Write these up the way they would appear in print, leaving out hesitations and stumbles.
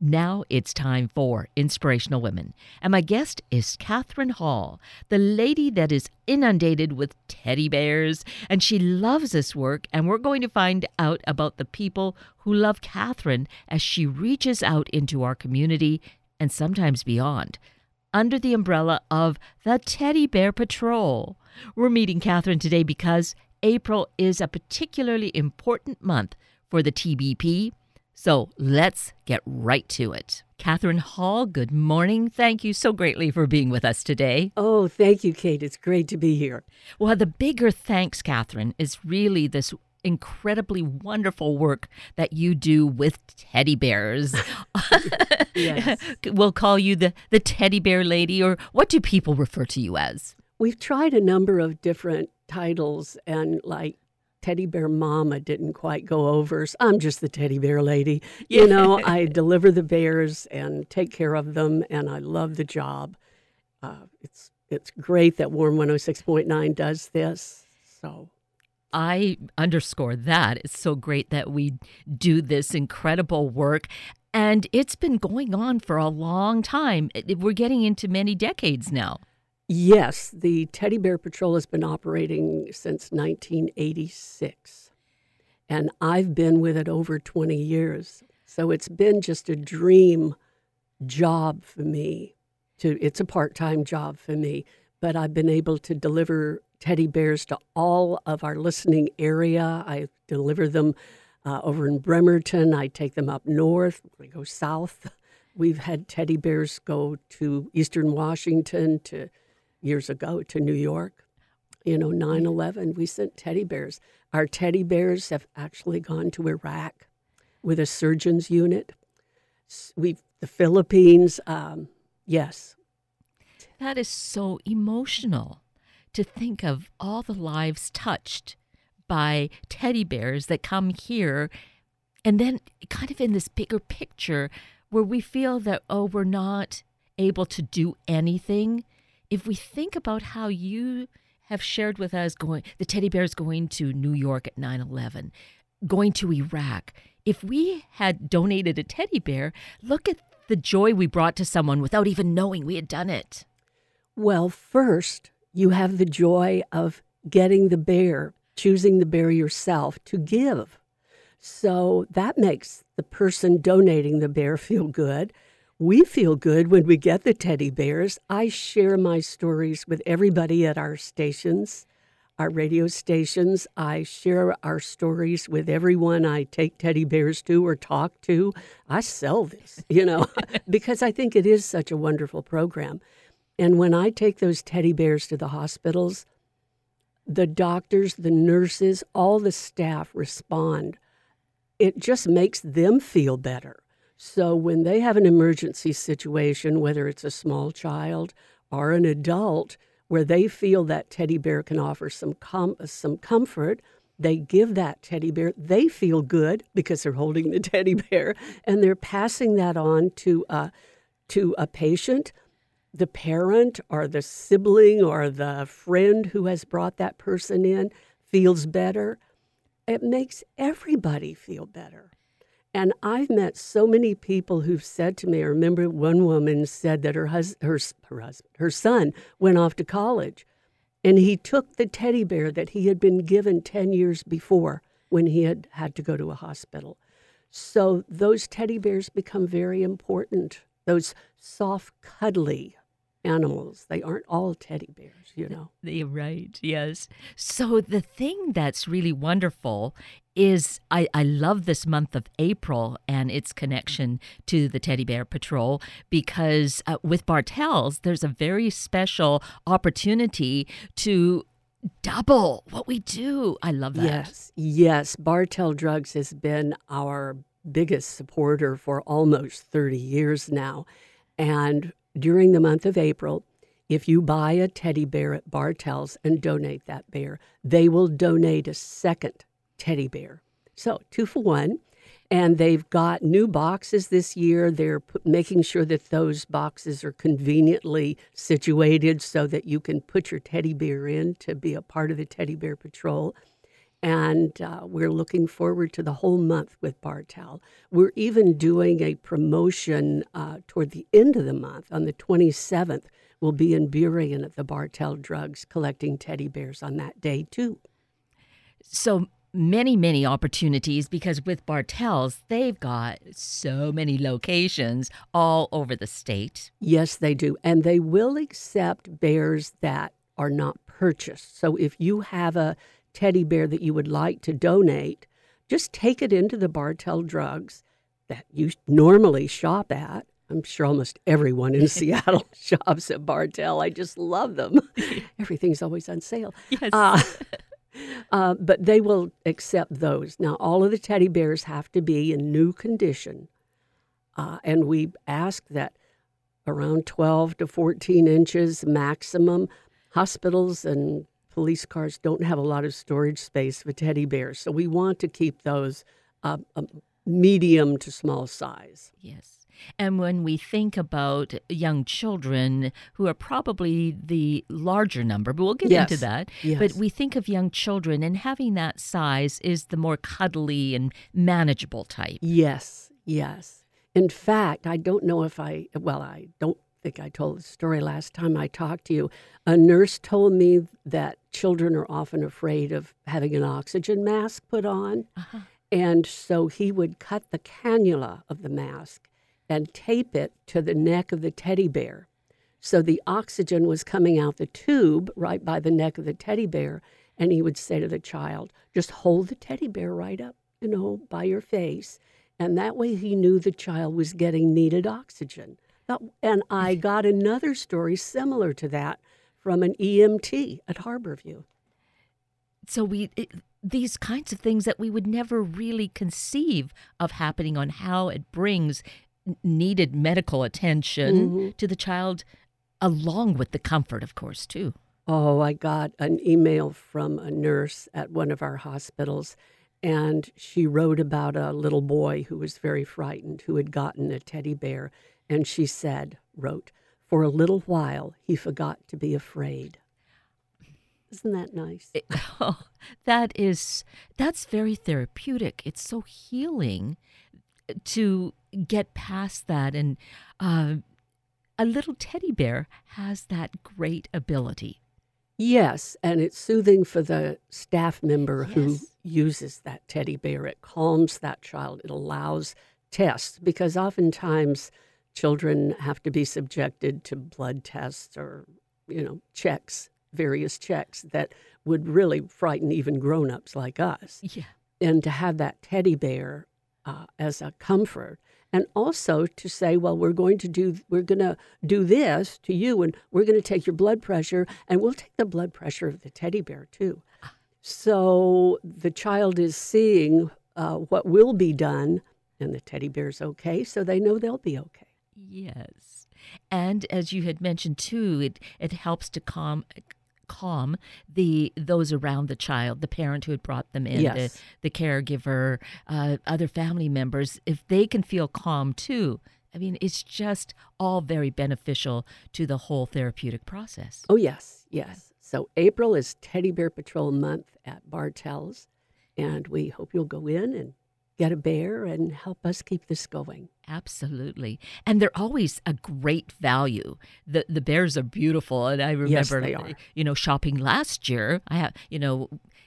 Now it's time for Inspirational Women, and my guest is Catherine Hall, the lady that is inundated with teddy bears, and she loves this work, and we're going to find out about the people who love Catherine as she reaches out into our community and sometimes beyond, under the umbrella of the Teddy Bear Patrol. We're meeting Catherine today because April is a particularly important month for the TBP. So let's get right to it. Catherine Hall, good morning. Thank you so greatly for being with us today. Oh, thank you, Kate. It's great to be here. Well, the bigger thanks, Catherine, is really this incredibly wonderful work that you do with teddy bears. Yes. We'll call you the teddy bear lady, or what do people refer to you as? We've tried a number of different titles, and like Teddy Bear Mama didn't quite go over. So I'm just the teddy bear lady. Yeah. You know, I deliver the bears and take care of them, and I love the job. It's great that Warm 106.9 does this. So I underscore that. It's so great that we do this incredible work. And it's been going on for a long time. We're getting into many decades now. Yes, the Teddy Bear Patrol has been operating since 1986, and I've been with it over 20 years. So it's been just a dream job for me. It's a part-time job for me, but I've been able to deliver teddy bears to all of our listening area. I deliver them over in Bremerton. I take them up north. I go south. We've had teddy bears go to eastern Washington, to years ago to New York, 9/11, we sent teddy bears. Our teddy bears have actually gone to Iraq with a surgeon's unit. The Philippines, yes. That is so emotional to think of all the lives touched by teddy bears that come here, and then kind of in this bigger picture where we feel that, we're not able to do anything. If we think about how you have shared with us the teddy bears going to New York at 9/11, going to Iraq, if we had donated a teddy bear, look at the joy we brought to someone without even knowing we had done it. Well, first, you have the joy of getting the bear, choosing the bear yourself to give. So that makes the person donating the bear feel good. We feel good when we get the teddy bears. I share my stories with everybody at our stations, our radio stations. I share our stories with everyone I take teddy bears to or talk to. I sell this, because I think it is such a wonderful program. And when I take those teddy bears to the hospitals, the doctors, the nurses, all the staff respond. It just makes them feel better. So when they have an emergency situation, whether it's a small child or an adult, where they feel that teddy bear can offer some comfort, they give that teddy bear. They feel good because they're holding the teddy bear, and they're passing that on to a patient, the parent or the sibling or the friend who has brought that person in feels better. It makes everybody feel better. And I've met so many people who've said to me, I remember one woman said that her son went off to college, and he took the teddy bear that he had been given 10 years before when he had to go to a hospital. So those teddy bears become very important, those soft, cuddly animals. They aren't all teddy bears, Right, yes. So the thing that's really wonderful is I love this month of April and its connection to the Teddy Bear Patrol, because with Bartell's, there's a very special opportunity to double what we do. I love that. Yes. Bartell Drugs has been our biggest supporter for almost 30 years now. And during the month of April, if you buy a teddy bear at Bartell's and donate that bear, they will donate a second teddy bear. So 2 for 1. And they've got new boxes this year. They're making sure that those boxes are conveniently situated so that you can put your teddy bear in to be a part of the Teddy Bear Patrol. And we're looking forward to the whole month with Bartell. We're even doing a promotion toward the end of the month. On the 27th, we'll be in Burien at the Bartell Drugs collecting teddy bears on that day, too. So many, many opportunities, because with Bartell's, they've got so many locations all over the state. Yes, they do. And they will accept bears that are not purchased. So if you have a teddy bear that you would like to donate, just take it into the Bartell Drugs that you normally shop at. I'm sure almost everyone in Seattle shops at Bartell. I just love them. Everything's always on sale. Yes. But they will accept those. Now, all of the teddy bears have to be in new condition. And we ask that around 12 to 14 inches maximum. Hospitals and police cars don't have a lot of storage space for teddy bears, so we want to keep those medium to small size. Yes. And when we think about young children, who are probably the larger number, but we'll get into that, but we think of young children, and having that size is the more cuddly and manageable type. Yes, yes. In fact, I don't know if I don't think I told the story last time I talked to you. A nurse told me that children are often afraid of having an oxygen mask put on. Uh-huh. And so he would cut the cannula of the mask and tape it to the neck of the teddy bear. So the oxygen was coming out the tube right by the neck of the teddy bear. And he would say to the child, just hold the teddy bear right up, by your face. And that way he knew the child was getting needed oxygen. And I got another story similar to that from an EMT at Harborview. So these kinds of things that we would never really conceive of happening, on how it brings needed medical attention to the child, along with the comfort, of course, too. Oh, I got an email from a nurse at one of our hospitals, and she wrote about a little boy who was very frightened, who had gotten a teddy bear. And she wrote, for a little while, he forgot to be afraid. Isn't that nice? That's very therapeutic. It's so healing to get past that. And a little teddy bear has that great ability. Yes, and it's soothing for the staff member who uses that teddy bear. It calms that child. It allows tests, because oftentimes children have to be subjected to blood tests or, checks, various checks that would really frighten even grown-ups like us. Yeah. And to have that teddy bear as a comfort, and also to say, well, we're going to do this to you, and we're going to take your blood pressure, and we'll take the blood pressure of the teddy bear too. So the child is seeing what will be done, and the teddy bear's okay, so they know they'll be okay. Yes. And as you had mentioned, too, it helps to calm those around the child, the parent who had brought them in, the caregiver, other family members. If they can feel calm, too, I mean, it's just all very beneficial to the whole therapeutic process. Oh, yes, yes. So April is Teddy Bear Patrol Month at Bartell's, and we hope you'll go in and get a bear and help us keep this going. Absolutely. And they're always a great value. The bears are beautiful. And I remember, shopping last year.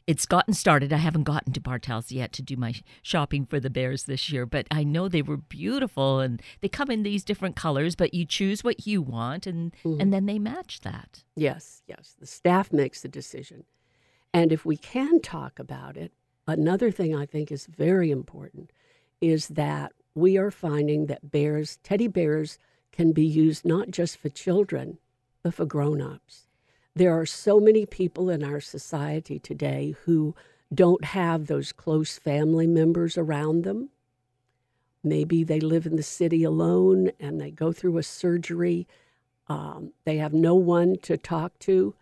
It's gotten started. I haven't gotten to Bartell's yet to do my shopping for the bears this year, but I know they were beautiful, and they come in these different colors, but you choose what you want, and then they match that. Yes, yes. The staff makes the decision. And if we can talk about it, another thing I think is very important is that we are finding that teddy bears can be used not just for children, but for grown-ups. There are so many people in our society today who don't have those close family members around them. Maybe they live in the city alone and they go through a surgery. They have no one to talk to,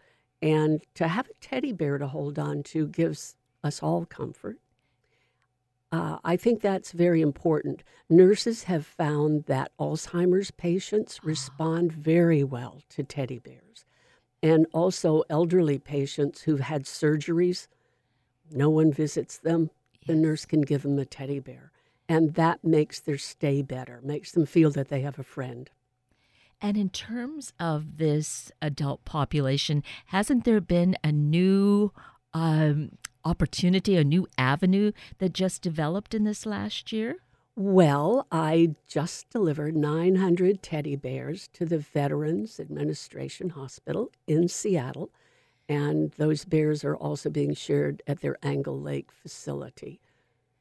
and to have a teddy bear to hold on to gives us all comfort. I think that's very important. Nurses have found that Alzheimer's patients respond very well to teddy bears, and also elderly patients who've had surgeries no one visits them, yes. the nurse can give them a teddy bear. And that makes their stay better, makes them feel that they have a friend. And in terms of this adult population, hasn't there been a new opportunity, a new avenue that just developed in this last year? Well, I just delivered 900 teddy bears to the Veterans Administration Hospital in Seattle, and those bears are also being shared at their Angle Lake facility.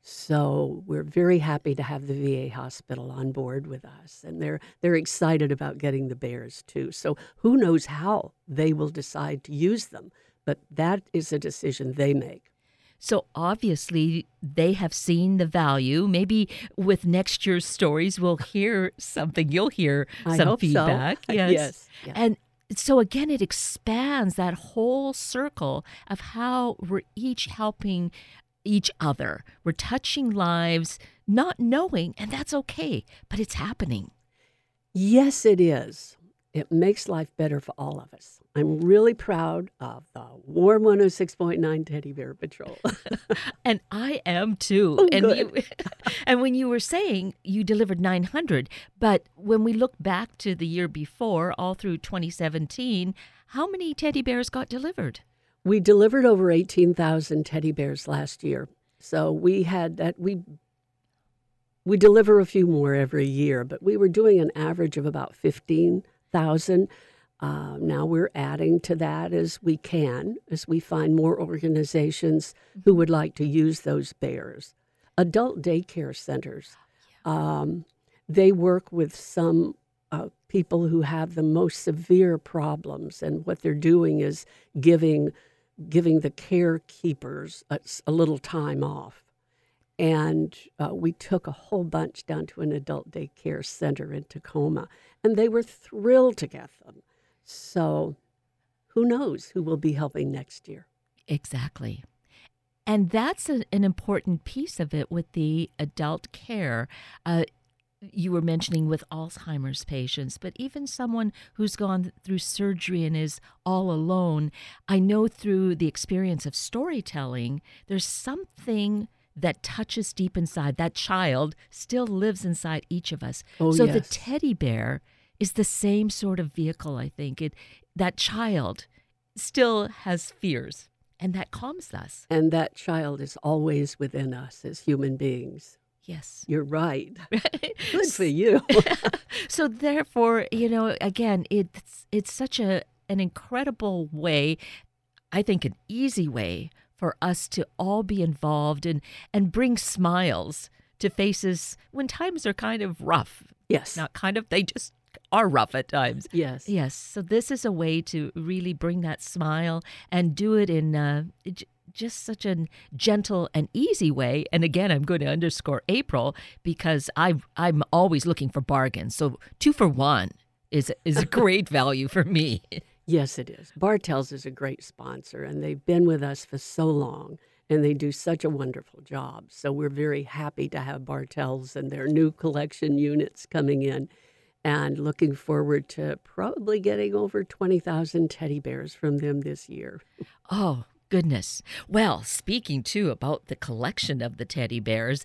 So we're very happy to have the VA hospital on board with us, and they're excited about getting the bears too. So who knows how they will decide to use them, but that is a decision they make. So obviously they have seen the value. Maybe with next year's stories, we'll hear something. You'll hear some feedback. So. Yes. Yes. And so again, it expands that whole circle of how we're each helping each other. We're touching lives, not knowing, and that's okay, but it's happening. Yes, it is. It makes life better for all of us. I'm really proud of the Warm 106.9 Teddy Bear Patrol. And I am too. Oh, and, and when you were saying you delivered 900, but when we look back to the year before, all through 2017, how many teddy bears got delivered? We delivered over 18,000 teddy bears last year. So we had that. We deliver a few more every year, but we were doing an average of about 15,000. Now we're adding to that as we can, as we find more organizations who would like to use those bears. Adult daycare centers, they work with some people who have the most severe problems, and what they're doing is giving the carekeepers a little time off. And we took a whole bunch down to an adult daycare center in Tacoma, and they were thrilled to get them. So who knows who will be helping next year? Exactly. And that's an important piece of it with the adult care. You were mentioning with Alzheimer's patients, but even someone who's gone through surgery and is all alone, I know through the experience of storytelling, there's something that touches deep inside. That child still lives inside each of us. Oh, so yes. The teddy bear is the same sort of vehicle, I think. That child still has fears, and that calms us. And that child is always within us as human beings. Yes. You're right. Good for you. So therefore, again, it's such an incredible way, I think an easy way, for us to all be involved and bring smiles to faces when times are kind of rough. Yes. Not kind of, they just are rough at times. Yes. Yes. So this is a way to really bring that smile and do it in just such a gentle and easy way. And again, I'm going to underscore April because I'm always looking for bargains. So 2 for 1 is a great value for me. Yes, it is. Bartell's is a great sponsor, and they've been with us for so long, and they do such a wonderful job. So we're very happy to have Bartell's and their new collection units coming in, and looking forward to probably getting over 20,000 teddy bears from them this year. Oh, goodness. Well, speaking, too, about the collection of the teddy bears,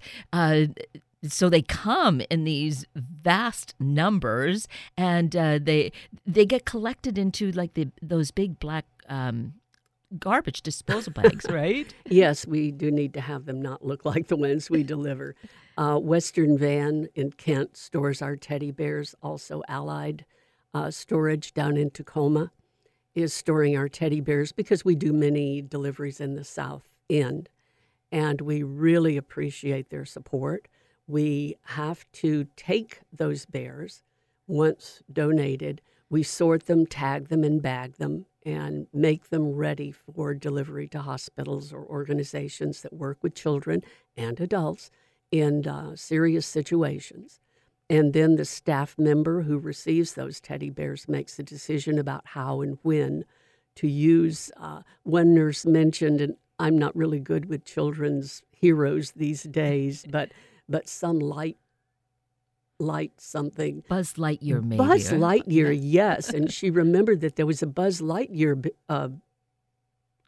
so they come in these vast numbers, and they get collected into like those big black garbage disposal bags, right? Yes, we do need to have them not look like the ones we deliver. Western Van in Kent stores our teddy bears. Also, Allied Storage down in Tacoma is storing our teddy bears because we do many deliveries in the South End, and we really appreciate their support. We have to take those bears once donated. We sort them, tag them, and bag them, and make them ready for delivery to hospitals or organizations that work with children and adults in serious situations. And then the staff member who receives those teddy bears makes a decision about how and when to use. One nurse mentioned, and I'm not really good with children's heroes these days, but some light something. Buzz Lightyear, maybe. Buzz Lightyear, yes. And she remembered that there was a Buzz Lightyear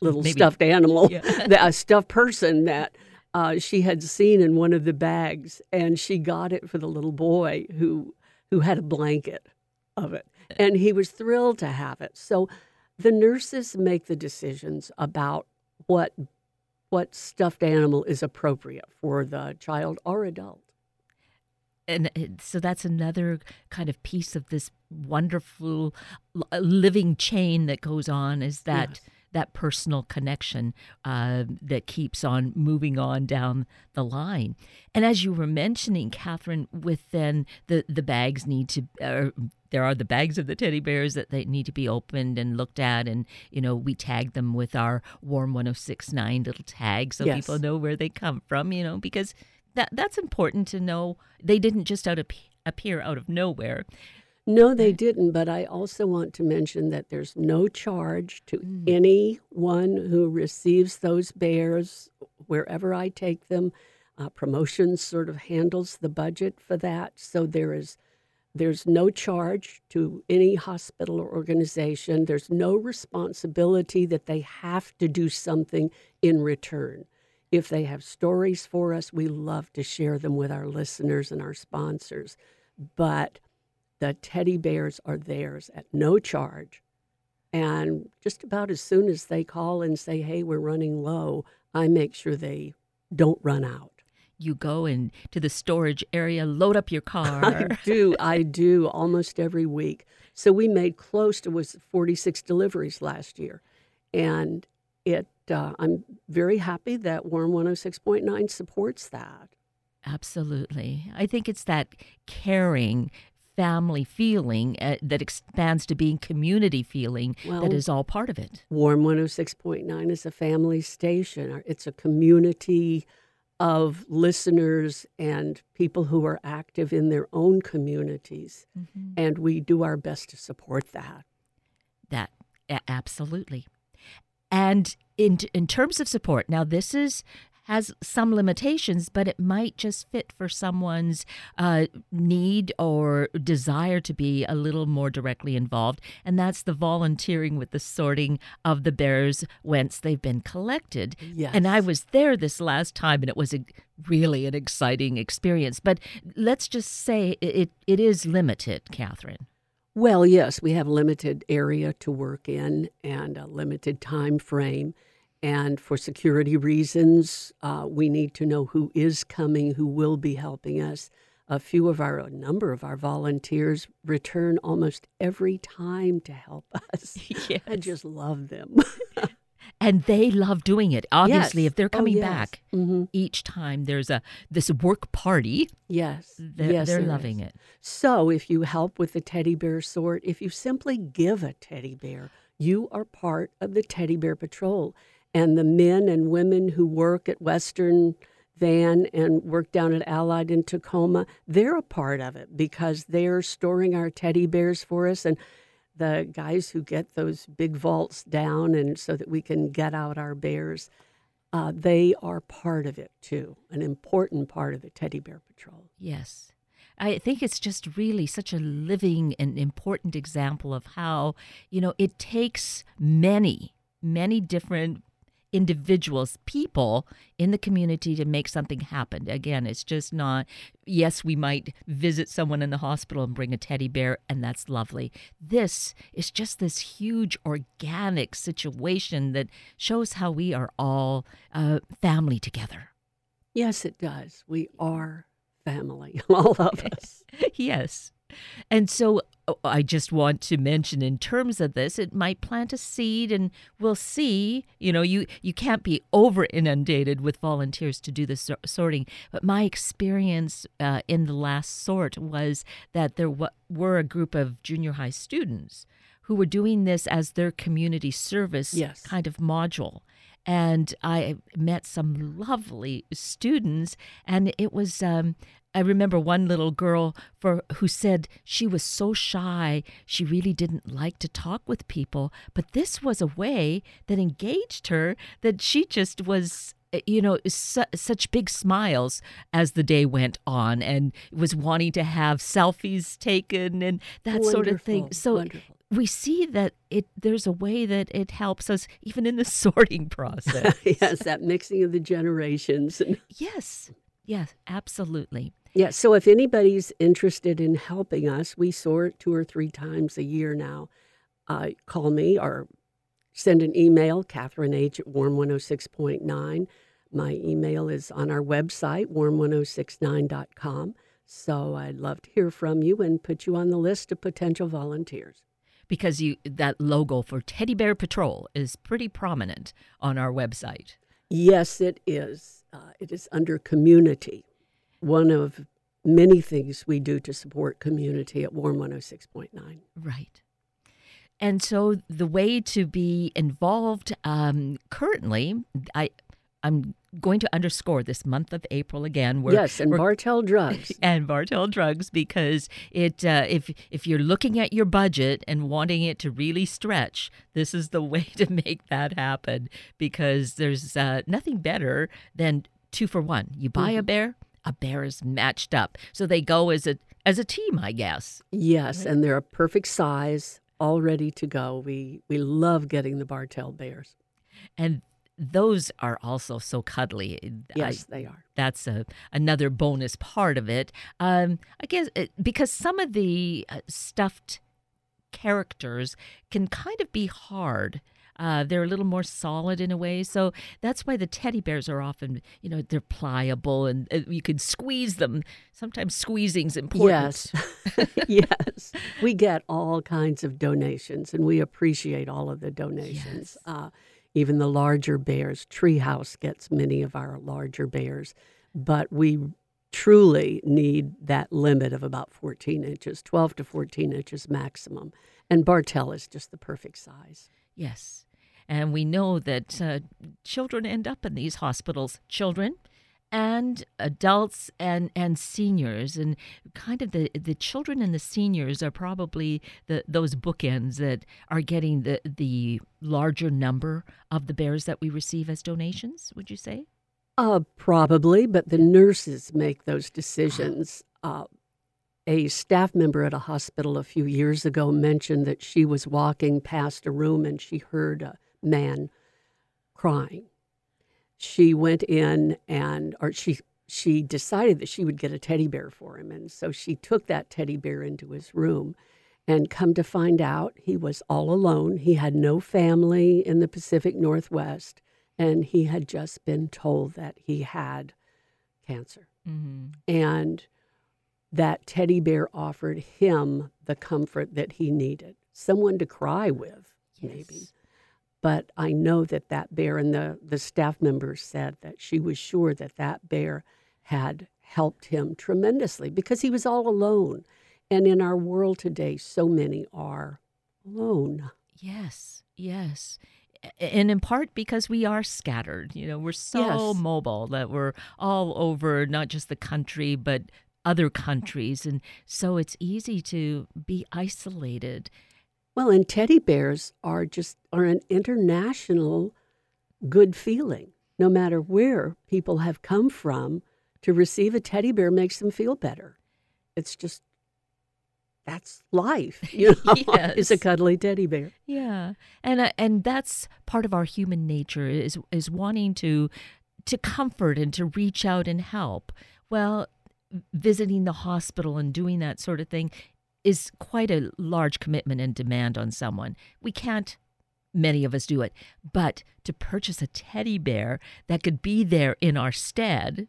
little stuffed animal, a stuffed person that she had seen in one of the bags, and she got it for the little boy who had a blanket of it, and he was thrilled to have it. So the nurses make the decisions about what stuffed animal is appropriate for the child or adult. And so that's another kind of piece of this wonderful living chain that goes on, is that that personal connection that keeps on moving on down the line. And as you were mentioning, Catherine, with then the bags need to, there are the bags of the teddy bears that they need to be opened and looked at. And, you know, we tag them with our Warm 106.9 little tag so people know where they come from, you know, because that's important to know. They didn't just appear out of nowhere. No, they didn't, but I also want to mention that there's no charge to anyone who receives those bears. Wherever I take them, promotions sort of handles the budget for that, so there's no charge to any hospital or organization. There's no responsibility that they have to do something in return. If they have stories for us, we love to share them with our listeners and our sponsors, but the teddy bears are theirs at no charge. And just about as soon as they call and say, hey, we're running low, I make sure they don't run out. You go into the storage area, load up your car. I do almost every week. So we made close to 46 deliveries last year. And I'm very happy that Warm 106.9 supports that. Absolutely. I think it's that caring family feeling that expands to being community feeling that is all part of it. Warm 106.9 is a family station. It's a community of listeners and people who are active in their own communities, and we do our best to support that. That, absolutely. And in terms of support, now this has some limitations, but it might just fit for someone's need or desire to be a little more directly involved, and that's the volunteering with the sorting of the bears whence they've been collected. Yes. And I was there this last time, and it was really an exciting experience. But let's just say it is limited, Catherine. Well, yes, we have a limited area to work in and a limited time frame. And for security reasons, we need to know who is coming, who will be helping us. A number of our volunteers return almost every time to help us. Yes. I just love them. And they love doing it. Obviously, if they're coming back each time there's this work party, they're loving it. So if you help with the teddy bear sort, if you simply give a teddy bear, you are part of the Teddy Bear Patrol. And the men and women who work at Western Van and work down at Allied in Tacoma, they're a part of it because they're storing our teddy bears for us. And the guys who get those big vaults down and so that we can get out our bears, they are part of it too, an important part of the Teddy Bear Patrol. Yes. I think it's just really such a living and important example of how, you know, it takes many different individuals, people in the community to make something happen. Again, it's just not, yes, we might visit someone in the hospital and bring a teddy bear, and that's lovely. This is just this huge organic situation that shows how we are all family together. Yes, it does. We are family, all of us. Yes. And so I just want to mention in terms of this, it might plant a seed, and we'll see, you know, you can't be over inundated with volunteers to do the sorting. But my experience in the last sort was that there were a group of junior high students who were doing this as their community service kind of module. And I met some lovely students, and it was I remember one little girl who said she was so shy, she really didn't like to talk with people. But this was a way that engaged her, that she just was, you know, such big smiles as the day went on and was wanting to have selfies taken and that sort of thing. So wonderful. we see that there's a way that it helps us even in the sorting process. Yes, that mixing of the generations. Yes, absolutely. Yeah, so if anybody's interested in helping us, we sort 2 or 3 times a year now. Call me or send an email, katherineh@warm106.9. My email is on our website, warm1069.com. So I'd love to hear from you and put you on the list of potential volunteers. Because that logo for Teddy Bear Patrol is pretty prominent on our website. Yes, it is. It is under community. One of many things we do to support community at Warm 106.9. Right. And so the way to be involved currently, I'm going to underscore this month of April again. And Bartell Drugs. And Bartell Drugs, because if you're looking at your budget and wanting it to really stretch, this is the way to make that happen, because there's nothing better than 2-for-1. You buy a bear is matched up. So they go as a team, I guess. Yes, right? And they're a perfect size, all ready to go. We love getting the Bartell bears. And those are also so cuddly. Yes, they are. That's another bonus part of it. I guess because some of the stuffed characters can kind of be hard. They're a little more solid in a way. So that's why the teddy bears are often, they're pliable and you can squeeze them. Sometimes squeezing's important. Yes. Yes. We get all kinds of donations and we appreciate all of the donations. Yes. Even the larger bears, Treehouse gets many of our larger bears, but we truly need that limit of about 14 inches, 12 to 14 inches maximum. And Bartell is just the perfect size. Yes, and we know that children end up in these hospitals, children and adults and seniors, and kind of the children and the seniors are probably those bookends that are getting the larger number of the bears that we receive as donations, would you say? Probably, but the nurses make those decisions. A staff member at a hospital a few years ago mentioned that she was walking past a room and she heard a man crying. She went in she decided that she would get a teddy bear for him. And so she took that teddy bear into his room, and come to find out he was all alone. He had no family in the Pacific Northwest, and he had just been told that he had cancer. Mm-hmm. And that teddy bear offered him the comfort that he needed, someone to cry with, maybe. But I know that bear, and the staff member said that she was sure that bear had helped him tremendously because he was all alone. And in our world today, so many are alone. Yes. And in part because we are scattered. We're so mobile that we're all over, not just the country, but other countries, and so it's easy to be isolated. Well, and teddy bears are an international good feeling. No matter where people have come from, to receive a teddy bear makes them feel better. It's just, that's life, yes. It's a cuddly teddy bear. Yeah, and that's part of our human nature is wanting to comfort and to reach out and help. Well, visiting the hospital and doing that sort of thing is quite a large commitment and demand on someone. We can't, many of us, do it. But to purchase a teddy bear that could be there in our stead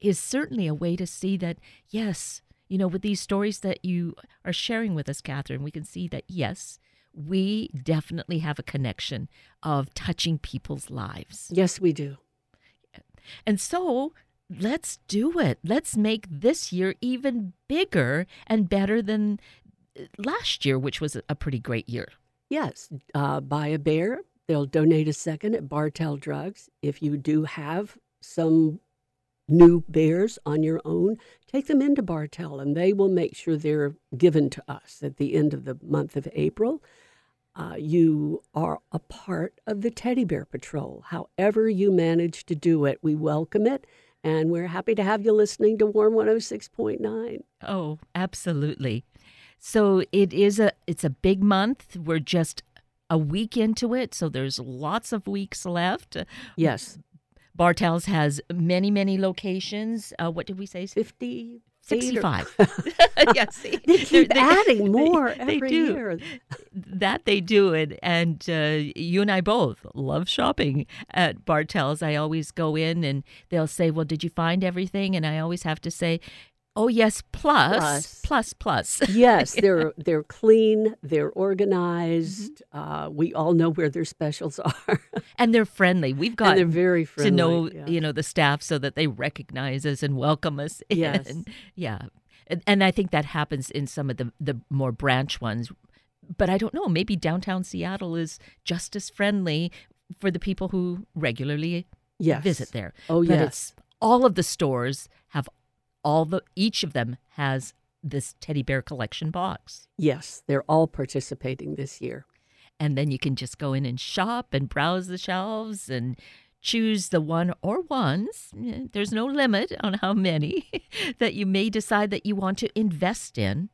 is certainly a way to see that, yes, with these stories that you are sharing with us, Catherine, we can see that, yes, we definitely have a connection of touching people's lives. Yes, we do. And so let's do it. Let's make this year even bigger and better than last year, which was a pretty great year. Yes. Buy a bear. They'll donate a second at Bartell Drugs. If you do have some new bears on your own, take them into Bartell, and they will make sure they're given to us at the end of the month of April. You are a part of the Teddy Bear Patrol. However you manage to do it, we welcome it. And we're happy to have you listening to Warm 106.9. Oh, absolutely. So it's a big month. We're just a week into it, so there's lots of weeks left. Yes. Bartell's has many, many locations. What did we say? 50? 65. Yes. They keep adding more every year. That they do. And you and I both love shopping at Bartell's. I always go in and they'll say, well, did you find everything? And I always have to say, oh, yes, plus. Yes, they're clean, they're organized. Mm-hmm. We all know where their specials are. And they're friendly. We've got to know the staff so that they recognize us and welcome us in. Yes. Yeah. And I think that happens in some of the more branch ones. But I don't know, maybe downtown Seattle is just as friendly for the people who regularly visit there. Oh, but yes. All of the stores have each of them has this teddy bear collection box. Yes, they're all participating this year. And then you can just go in and shop and browse the shelves and choose the one or ones. There's no limit on how many that you may decide that you want to invest in.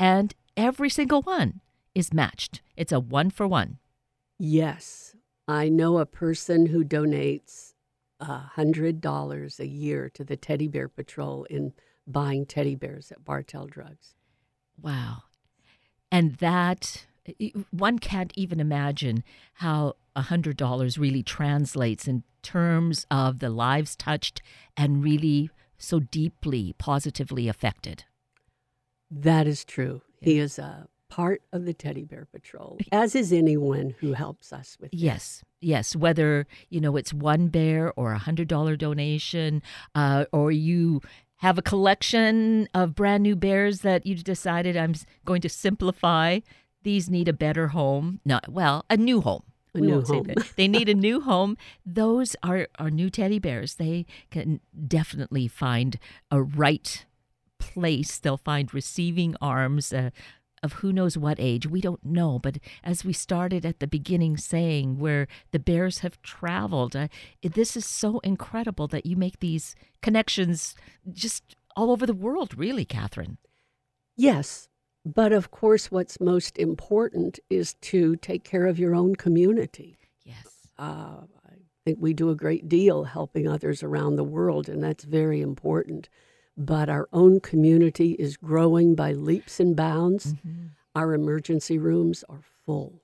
And every single one is matched. It's a 1-for-1. Yes. I know a person who donates $100 a year to the Teddy Bear Patrol in buying teddy bears at Bartell Drugs. Wow. And that, one can't even imagine how $100 really translates in terms of the lives touched and really so deeply, positively affected. That is true. Yeah. He is a part of the Teddy Bear Patrol, as is anyone who helps us with this. Yes, whether, it's one bear or $100 donation, or you have a collection of brand new bears that you decided I'm going to simplify. These need a better home. A new home. They need a new home. Those are new teddy bears. They can definitely find a right place. They'll find receiving arms, of who knows what age. We don't know. But as we started at the beginning saying, where the bears have traveled, this is so incredible that you make these connections just all over the world, really, Catherine. Yes. But of course, what's most important is to take care of your own community. Yes. I think we do a great deal helping others around the world, and that's very important. But our own community is growing by leaps and bounds. Mm-hmm. Our emergency rooms are full.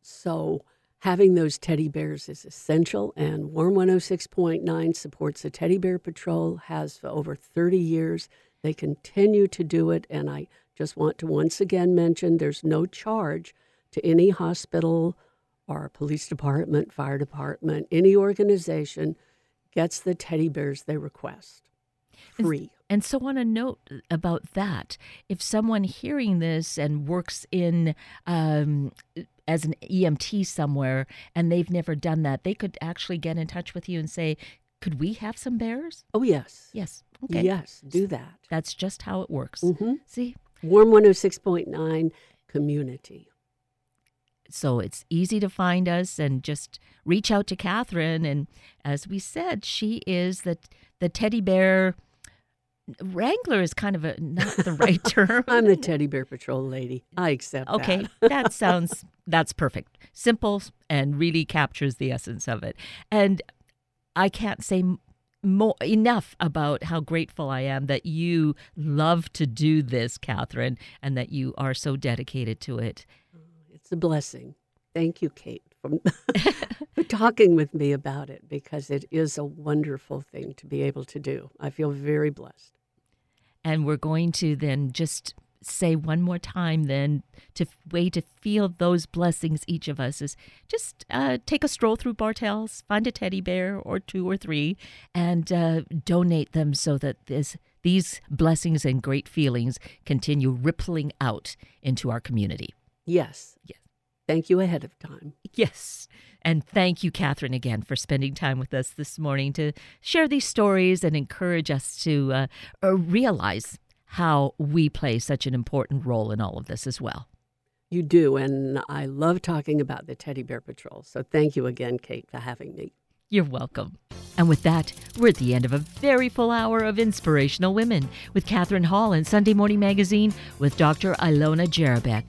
So having those teddy bears is essential, and Warm 106.9 supports the Teddy Bear Patrol, has for over 30 years. They continue to do it, and I just want to once again mention there's no charge to any hospital or police department, fire department, any organization gets the teddy bears they request, free. And so on a note about that, if someone hearing this and works in as an EMT somewhere and they've never done that, they could actually get in touch with you and say, could we have some bears? Oh, yes. Yes. Okay. Yes, do that. That's just how it works. Mm-hmm. See? Warm 106.9 community. So it's easy to find us and just reach out to Catherine. And as we said, she is the teddy bear wrangler is kind of not the right term. I'm the Teddy Bear Patrol lady. I accept that. Okay, that's perfect. Simple and really captures the essence of it. And I can't say enough about how grateful I am that you love to do this, Catherine, and that you are so dedicated to it. It's a blessing. Thank you, Kate, for talking with me about it, because it is a wonderful thing to be able to do. I feel very blessed. And we're going to then just say one more time then, to way to feel those blessings each of us is just take a stroll through Bartell's, find a teddy bear or two or three, and donate them so that these blessings and great feelings continue rippling out into our community. Yes. Yes. Thank you ahead of time. Yes. And thank you, Catherine, again, for spending time with us this morning to share these stories and encourage us to realize how we play such an important role in all of this as well. You do. And I love talking about the Teddy Bear Patrol. So thank you again, Kate, for having me. You're welcome. And with that, we're at the end of a very full hour of Inspirational Women with Catherine Hall and Sunday Morning Magazine with Dr. Ilona Jerabek.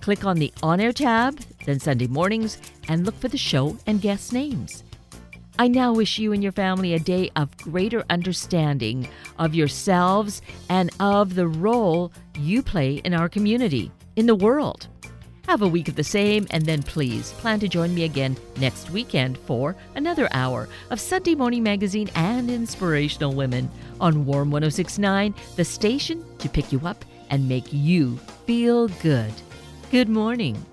Click on the On Air tab, then Sunday mornings, and look for the show and guest names. I now wish you and your family a day of greater understanding of yourselves and of the role you play in our community, in the world. Have a week of the same, and then please plan to join me again next weekend for another hour of Sunday Morning Magazine and Inspirational Women on Warm 106.9, the station to pick you up and make you feel good. Good morning.